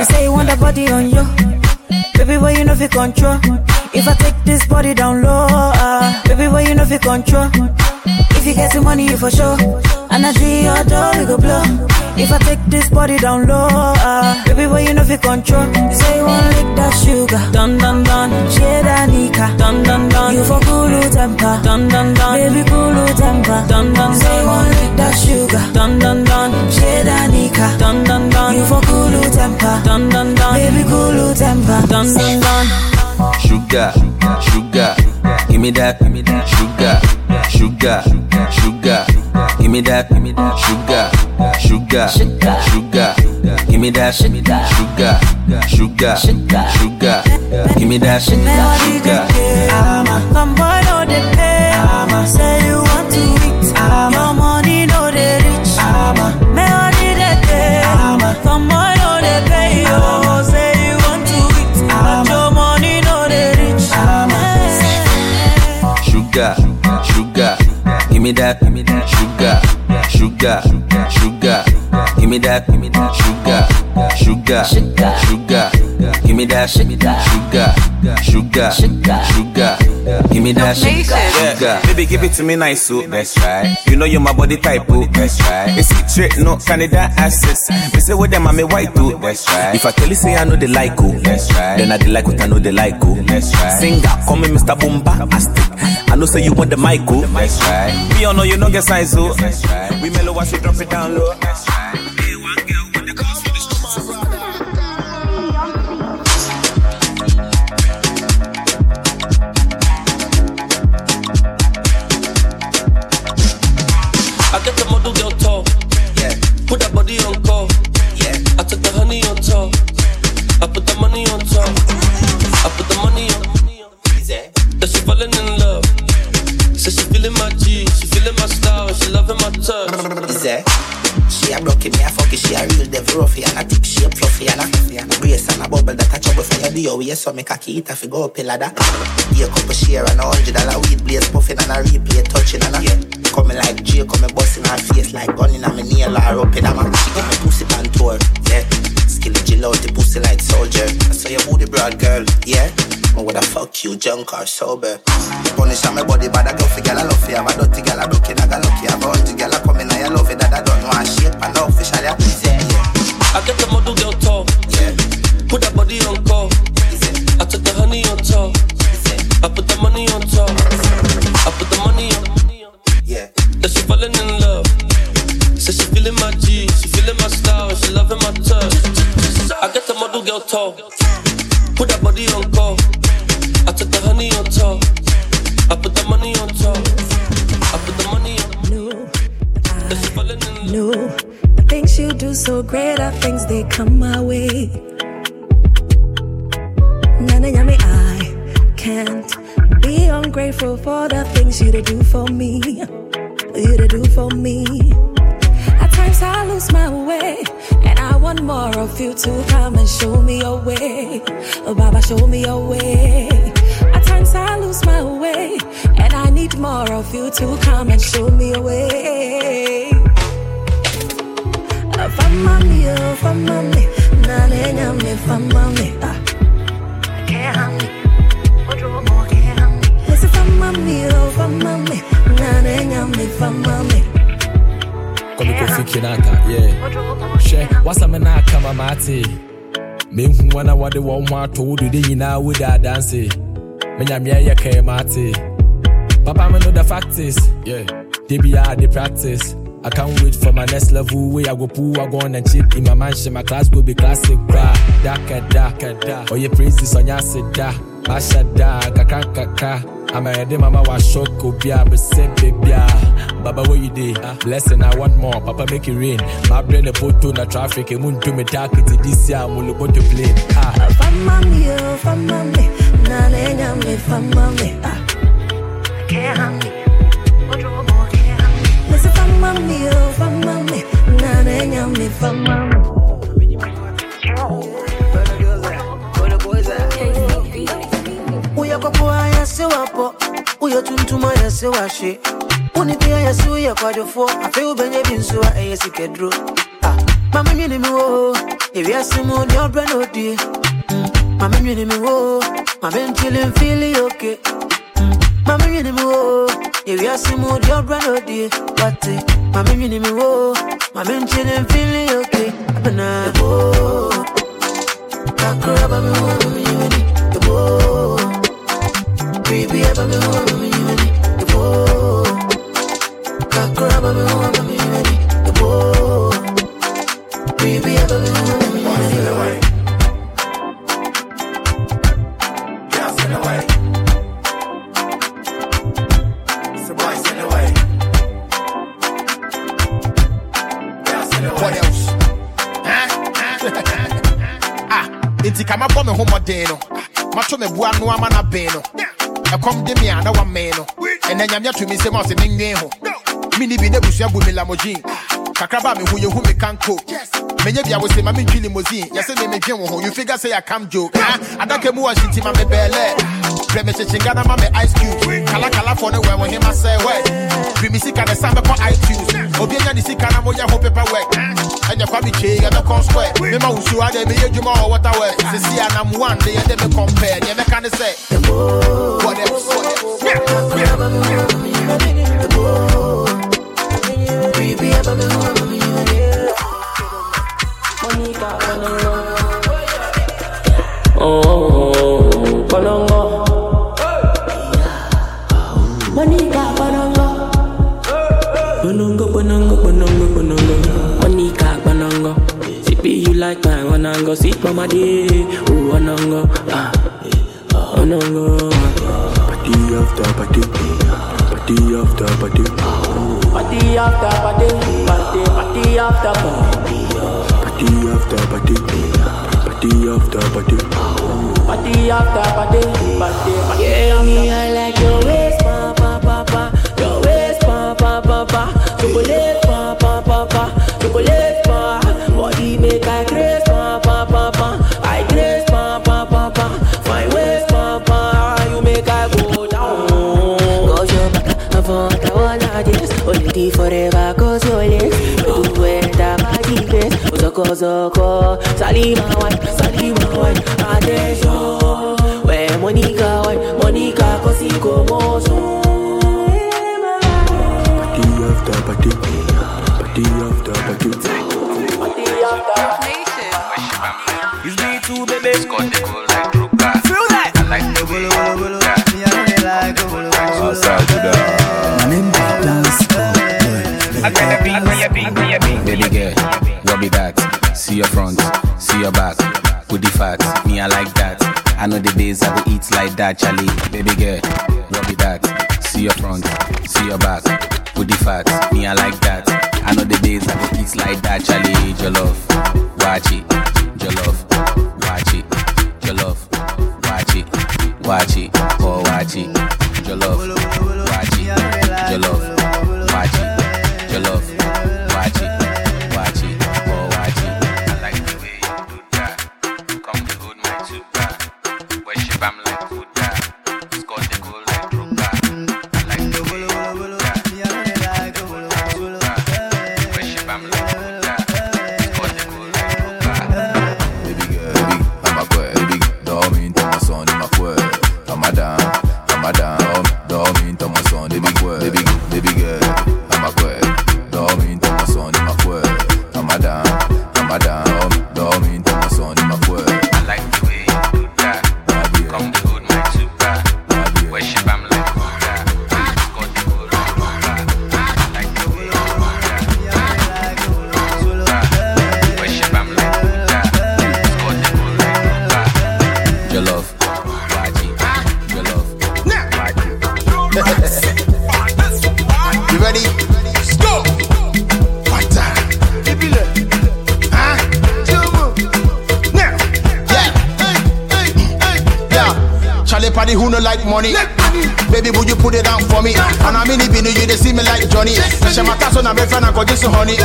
say you want a body on you, baby, why you know fi control? If I take this body down low, uh, baby, why you know fi control? If you get the money, you for sure, and I see your door, you go blow. If I take this body down low, uh, baby, why you know fi control? You say you want lick that sugar, dun dun dun, share that nika, dun dun dun. You for coolu temper, dun dun dun, baby coolu temper, dun dun. You say you want lick that sugar, dun dun dun, share that nika, dun dun dun. You for coolu temper, dun dun dun, baby coolu temper, dun dun dun. Sugar, sugar, give me that, give me that sugar, sugar, sugar, give me that, give me that sugar, sugar, sugar, give me that, give me that sugar, sugar, sugar, give me that sugar. I'm a come boy, no dey pay. I'm a say you want to eat. I'm a money, no dey rich. I'm a melody dey pay. I'm a come boy, no dey pay. Oh, say you want to eat. I'm a money, no dey rich. I'm a sugar, sugar. Give me that, give me that sugar, sugar, sugar. Give me that, give me that sugar, sugar, sugar. Give me that, give me that sugar, sugar, sugar. Give me that sugar. Baby, give it to me nice, so that's right. You know you're my body type, oh, that's right. It's a trick, no Canada access. Me say with them, I'm a white, oh, that's right. If I tell you say I know they like, oh, that's right. Then I they like what I know they like, oh, that's right. Singer, call me Mister Boomba, I stick. I know say you want the mic, oh, that's right. We all know you know get size, oh, that's right. We mellow watch you drop it down low, that's right. Hey, one girl with the cost for the streets. I get the model girl tall, yeah. Put that body on call, yeah. I took the honey on top, I put the money on top, I put the money on. That she falling in love. Says she feeling my G, she feeling my style, she loving my touch. Is that? She a blocky, me a fucky, she a real devil roughy. And I think she a fluffy, and I fluffy, and I brace, and I bubble that I trouble for you. Do your way, so make a key, I figure up a ladder. Here come a share, and a hundred dollar weed blaze puffing, and a replay touching, and I coming like J, coming busting her face like gun in my nail, or up in her mouth. She give me pussy pantour, yeah. Skilly J Lo, the pussy like soldier. I saw your booty broad, girl, yeah. And whether fuck you, junk or sober. Punish on my body, but I go for girl, I love you. I'm a dirty girl, I broke it, I got lucky. I'm a dirty girl, I come in, I love it. That I don't want shit, I know officially I'm easy. I get the model girl tall. Yeah. Put that body on call. Easy. I took the honey on top. Easy. I put the money on top. I put the money on. Yeah. That she falling in love. Says she feeling my G, she feeling my style, she loving my touch. I get the model girl tall. Put that body on call. I took the honey on top. I put the money on top. I put the money on top. No, I know. Things you do so great, are things they come my way. Nana yummy, I can't be ungrateful for the things you to do for me. You to do for me. At times I lose my way, and I want more of you to come and show me your way. Oh, Baba, show me your way. At times I lose my way, and I need more of you to come and show me your way. Famami, oh, famami, nane nyame, famami, ah. Can't have me, Odro more can't have me. Listen, famami, oh, famami, nane nyame, famami. Come to fiki naka, yeah. She, what's a manaka, mamati? Me mwana wadi wa umato, do di yina wuda dansi. Me nyamye ya ke mati. Papa me know the fact is, yeah. They be hard, they practice. I can't wait for my next level. Way I go pull, I go on and chip. In my mansion, my class will be classic. Da, da, da, da. Oh, you praise this on your sit da. Masha da, kaka, kaka. I'm a head, mama, was shock, obia, but say, baby, Baba, what you did? Blessing, I want more. Papa, make it rain. My brain, a photo, na traffic. A moon to me, dark, it's this year. I'm all about to play. Ah, famami, oh, famami. Nane, nyame, famami. Ah, can't hang me. Famami, oh, famami, nane nyame, famami. Uya kokoa ya sewapo, uya tuntuma ya sewashi. Unipia ya suya kwa jofo, afe ubenye binsuwa eye sikedro. Mama nyini miwo, yewe asimu ni obra nodi. Mama nyini miwo, mame nchili mfili yoke. Mama nyini miwo, yewe asimu ni obra nodi. Wate. My baby need me, oh. My man chillin', feelin' okay. I've been a boy. I cry, but me want me you and me, boy. Baby, I but me want me you and me, boy. I cry, but me want me you and me, boy. Baby, I but me want me you and me, boy. Yeah, send away. So boy, send away. What else? Ah, it's come up on me home modeno. Matome buano amana beno. I come de me and I want meno. And then I'm here to me say must me name. Mini be never share with me Lamborghini. Kakraba me who you who me can't cook. Me ye be I will say my mini limousine. You say me me you figure say I come joke. I don't care more shit my belly. Preme chingana mame ice cube. Kala kala for the way we him say way. Preme sika na samba kwa iTunes. Obianya ni sika na moya ho paperwork. Anya kwa mi che ya no conspire. Me ma usu ade me yejuma o water way. Sisi ana mu one dey dey me compare. Dey me can say. What the fuck? Baby I love you. Monica Monica. Oh, Palongo. Like my wanango, see mama day, oh wanango, ah, wanango. Party after party, party after party, party after party, party after party, party after party, party after party, party after party, party. Yeah, me I like your waist, pa pa pa pa, your waist, pa pa pa pa, chocolate, pa pa pa pa, chocolate. Body make I grace, pa pa pa pa. I grace, pa pa pa pa. My waist, pa pa. You make I go down. Cause your back and front, I wanna dance. Only forever, cause your legs. You do it, I body face. Zoko zoko, salima wine, salima wine. Attention, when Monica, Monica, cause he go more soon. Party after party, party after party, party after. It's me too, baby. It's got the cool like Ruka. Feel that? I like the way I can be, baby girl, what be that? See your front, see your back. With the facts, me I like that. I know the days I will eat like that, Charlie. Baby girl, what be that? See your front, see your back. With the facts, me I like that. I know the days I will eat like that, Charlie. Jollof, watch it. Jollof, watch it. Jollof, watch it. Watch it, oh watch it. Jollof, watch it. Jollof, watch it. Jollof, watch it, watch it, oh watch it. I like the way you do that. Come to hold my tuba. Worship I'm like Buddha. Score the goal like Ruka. I like the way you do that. Come to hold my tuba. Worship I'm like Buddha. Score the goal like Ruka. Baby girl, baby, I'm a queer. Baby, dormi into my son, I'm a queer. I'm a down, I'm a down. Dormi into my son, baby queer. Baby, baby girl. Who no like money? Baby, would you put it down for me? And I mean, if you know you, they see me like Johnny. She my cousin, I'm a friend, I got this honey.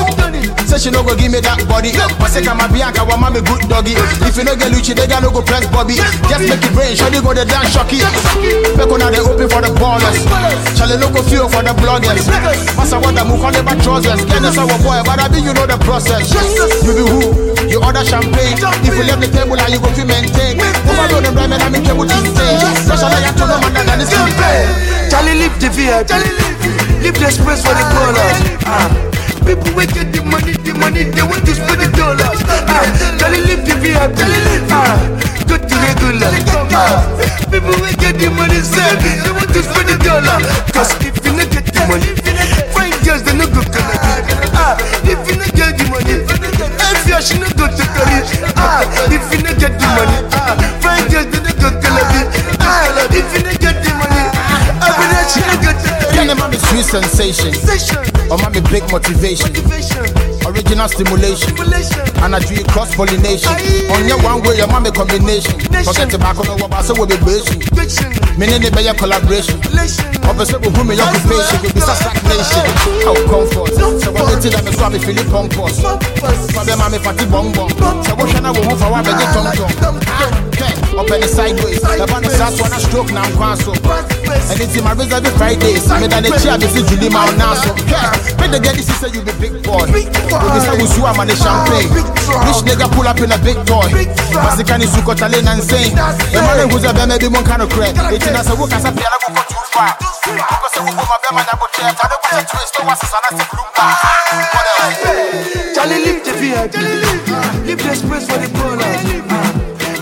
Say she no go give me that body. I say, come be Bianca, one mommy, good doggy. If you no get Lucci, they got no go press Bobby. Just make it rain, shawty go the dance shocky. Make now they open for the ballers. Shall they no go fuel for the bloggers? Master what I move on the back trousers. Get us our boy, but I mean, you know the process. You be who? You order champagne. If you left the table, and you go to maintain. Overload the brand, I mean, table to stay. Charlie, lift the V I P, lift the space for the callers. Ah, people will get the money, the money, they want to spend the dollars. Ah, Charlie, lift the V I P, ah, go to regular. Ah, people will get the money, sell, they want to spend the dollar. Cause if you not get the money, fine girls, they no go collect. Ah, if you not get the money, if you she no go to college. Ah, if you not get the money, fine girls, they no go collect. If you don't get the money, I'll be that you don't get the money. Can a sweet sensation? Or mommy big motivation? Original stimulation. And I do cross-pollination. On your one way, your mommy combination. Forget about coming over, so we'll be basing. Meaning by your collaboration. Obviously, with whom your occupation will be such stagnation. How comfort. So what you think that the swabby Philip Pompos? Probably mommy fatty bonbon. So what can I go for one baby tongue? Up in the sideways, the band is last one a stroke now console. And it's in my race every Fridays. Me than the chair, this is Julie Mount Nassau. When the girl is sister, you be big boy. When this time you am on the champagne. Rich nigga pull up in a big toy. Masikani suko chale nanseng. The man who's a bema be mon kano crack. It's in us a work as a piano go for too far. Because I will go my bema double check. I don't put a twist, no one's an active room. Charlie, leave the V I P. Leave the express for the ballers.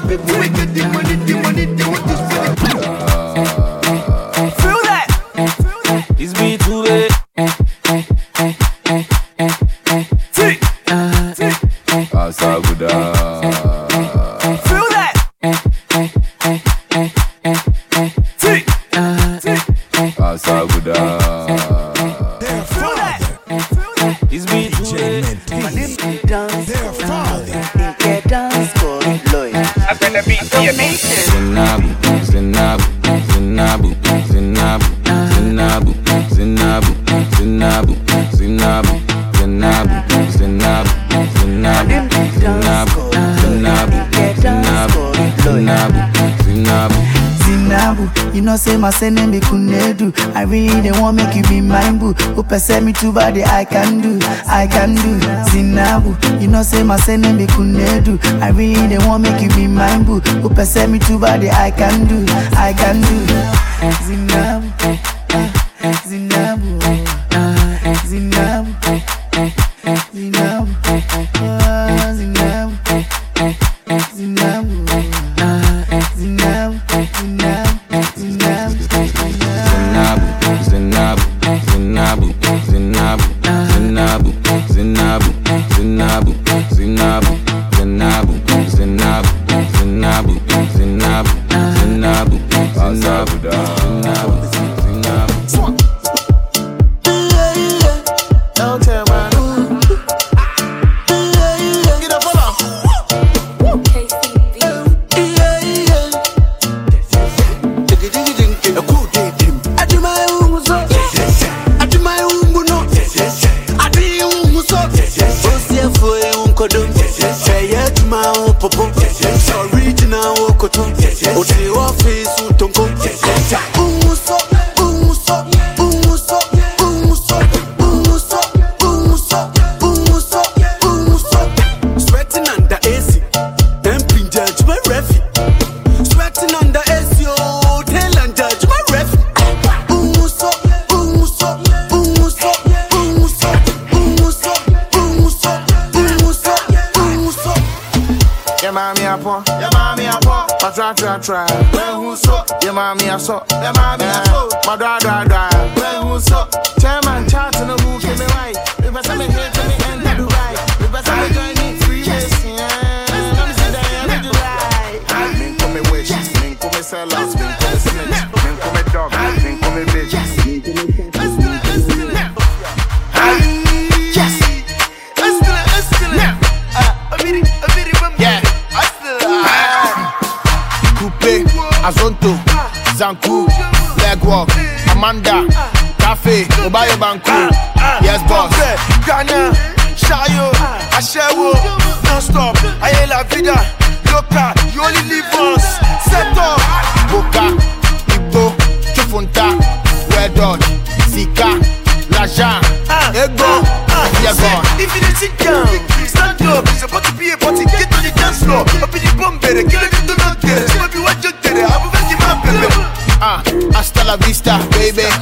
People will get the money, the money, they want to spend it. Feel that! Feel that! It's me too late. Tick! Tick! Outside with that. Feel that! Tick! Tick! Outside with that. Zinabu, Zinabu, Zinabu, Zinabu, Zinabu, Zinabu, Zinabu, Zinabu, Zinabu, Zinabu, Zinabu, Zinabu, Zinabu, Zinabu, Zinabu, Zinabu, Zinabu, boo. You know say my surname be Kunedu. I really don't want make you be mine boo. Who perceive me too bad I can do, I can do. Zinabu, you know say my surname be Kunedu. I really don't want make you be mine boo. Who perceive me too bad I can do, I can do. Zinabu, Zinabu, Zinabu, Zinabu, Zinabu, Zinabu.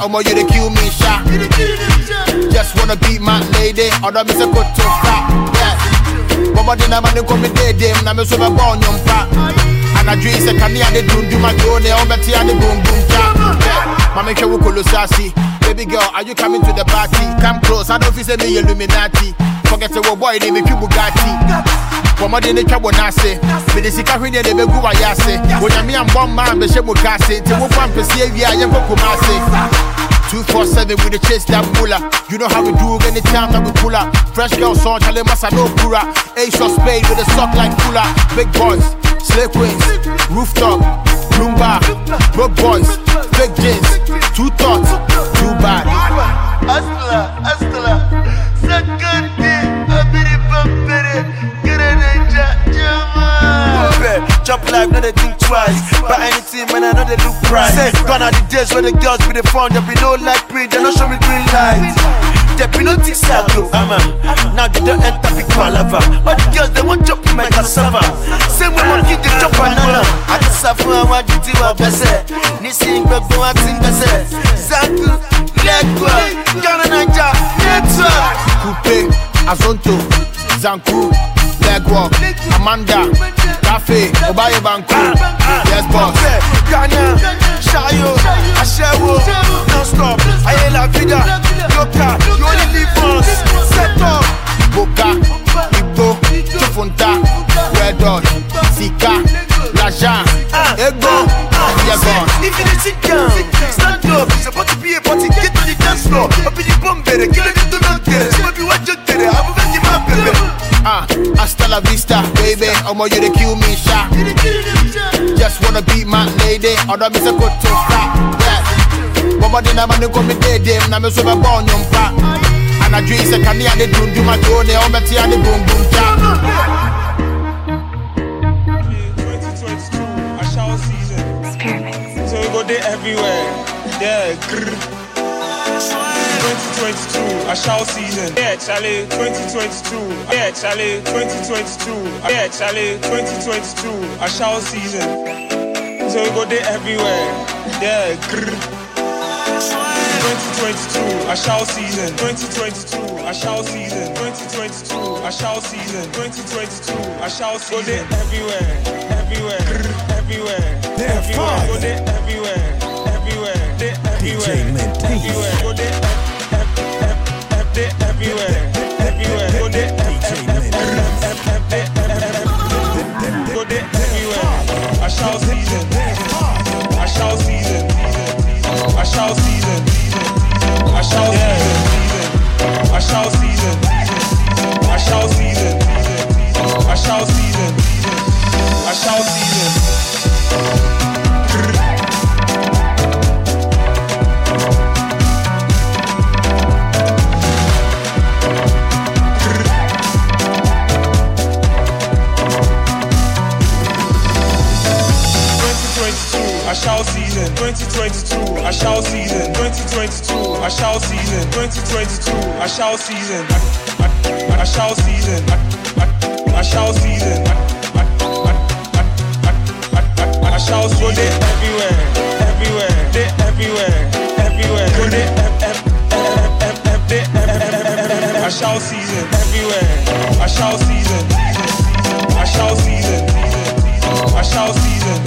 Omo, you dey kill me, sha. Just wanna beat my lady, although me say go to stop. Mama dey na man dey call me daddy, na me so be born young pa. And I dream say can I dey do do my journey, on beti I dey boom boom cha. Mama kwe wukolo sassy, baby girl, are you coming to the party? Come close, I don't feel say me Illuminati. Forget say what boy dey make you Bugatti. Mama dey dey trouble na say, me dey see kahwe dey dey be go ayase. Oya me am born man, me she mo kase, te wo fan pese wi aye ko kumase. two four seven with the chase that puller. You know how we do anytime that we pull up. Fresh girl song, Charlie Massa no pura. Ace of spade with a sock like puller. Big boys, slave wings, rooftop, Bloomba, broke boys, big jeans, two thoughts, two bad. Hustler, hustler, suck on dick, a bitty bump bitty, get a ninja, jammer. Jump like not a thing twice, but anything man I know they look right. Say, gone are the days when the girls be the fun. There be no light green, they don't show me green light. There be no things I do, I'm a. Now they don't enter big palava. But the girls they won't jump in my cassava. Same way one kid they jump banana. I just have for a while, you do what they say. Nissin, but go and sing they say. Zaku, Legua, Ghana Ninja, Netra. Coupe, Azonto, Zanku, Legua, Amanda, Cafe, Obaye Banku, yes boss. Ghana, Shayo, Ashewo, non stop. Aye la vida, loca, you only live once. Set up, Boca, Ipo, Tufunta, Red Dot, Sika, Laja, Ego, Yagon. If you sit down, stand up. It's about to be a party. Get on the dance floor. Up in the bomb, baby. Get on the dance floor. She might be what you did. I'm a very man, baby. Ah, uh, hasta la vista, baby. Omo, you dey kill me, sha. Just wanna beat my lady, although me say go to stop. Yeah. Mama dey na man dey call me daddy, na me so be born young pa. And I dream say can I dey do do my journey, on beti I dey boom boom cha. twenty twenty-two, a shower season. Experiment. go there everywhere. Yeah, twenty twenty-two, a shout season. Yeah, Charlie, twenty twenty-two. Yeah, Charlie, twenty twenty-two. Yeah, Charlie, twenty twenty-two, a shout season. So we go there everywhere. Yeah, twenty twenty-two, a shout season. twenty twenty-two, a shout season. twenty twenty-two, a shout season. twenty twenty-two, a shout season. Go there everywhere, everywhere, everywhere. They're everywhere. Go there everywhere, everywhere. They're everywhere. D J Lentini. Everywhere. Go there everywhere, everywhere. Go there everywhere. Go there everywhere. A shout season. A shout season. A shout season. I shall season, I shall season, I shall season, I shall season, I shall season. twenty twenty-two, I shall season, twenty twenty-two, I shall season, twenty twenty-two. I shall season, twenty twenty-two. I shall season. I, I, I shall season. I, I, I shall season. I, I, I, I, I shall season. Go there everywhere, everywhere, there everywhere, everywhere. Go there, I shall season everywhere. I shall season. I shall season. I shall season.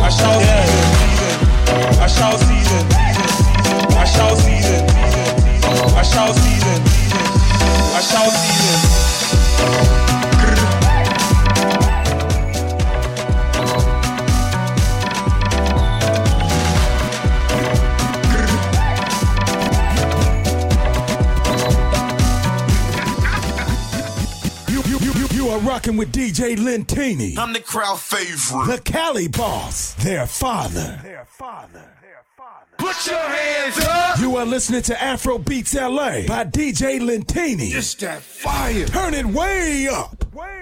I shall season. I shall season. I shall season, I shall season, I shall season. You, you, you, you are rocking with D J Lentini. I'm the crowd favorite. The Cali boss, their father. Their father. Put your hands up. You are listening to Afro Beats L A by D J Lentini. It's that fire. Turn it way up. Way up.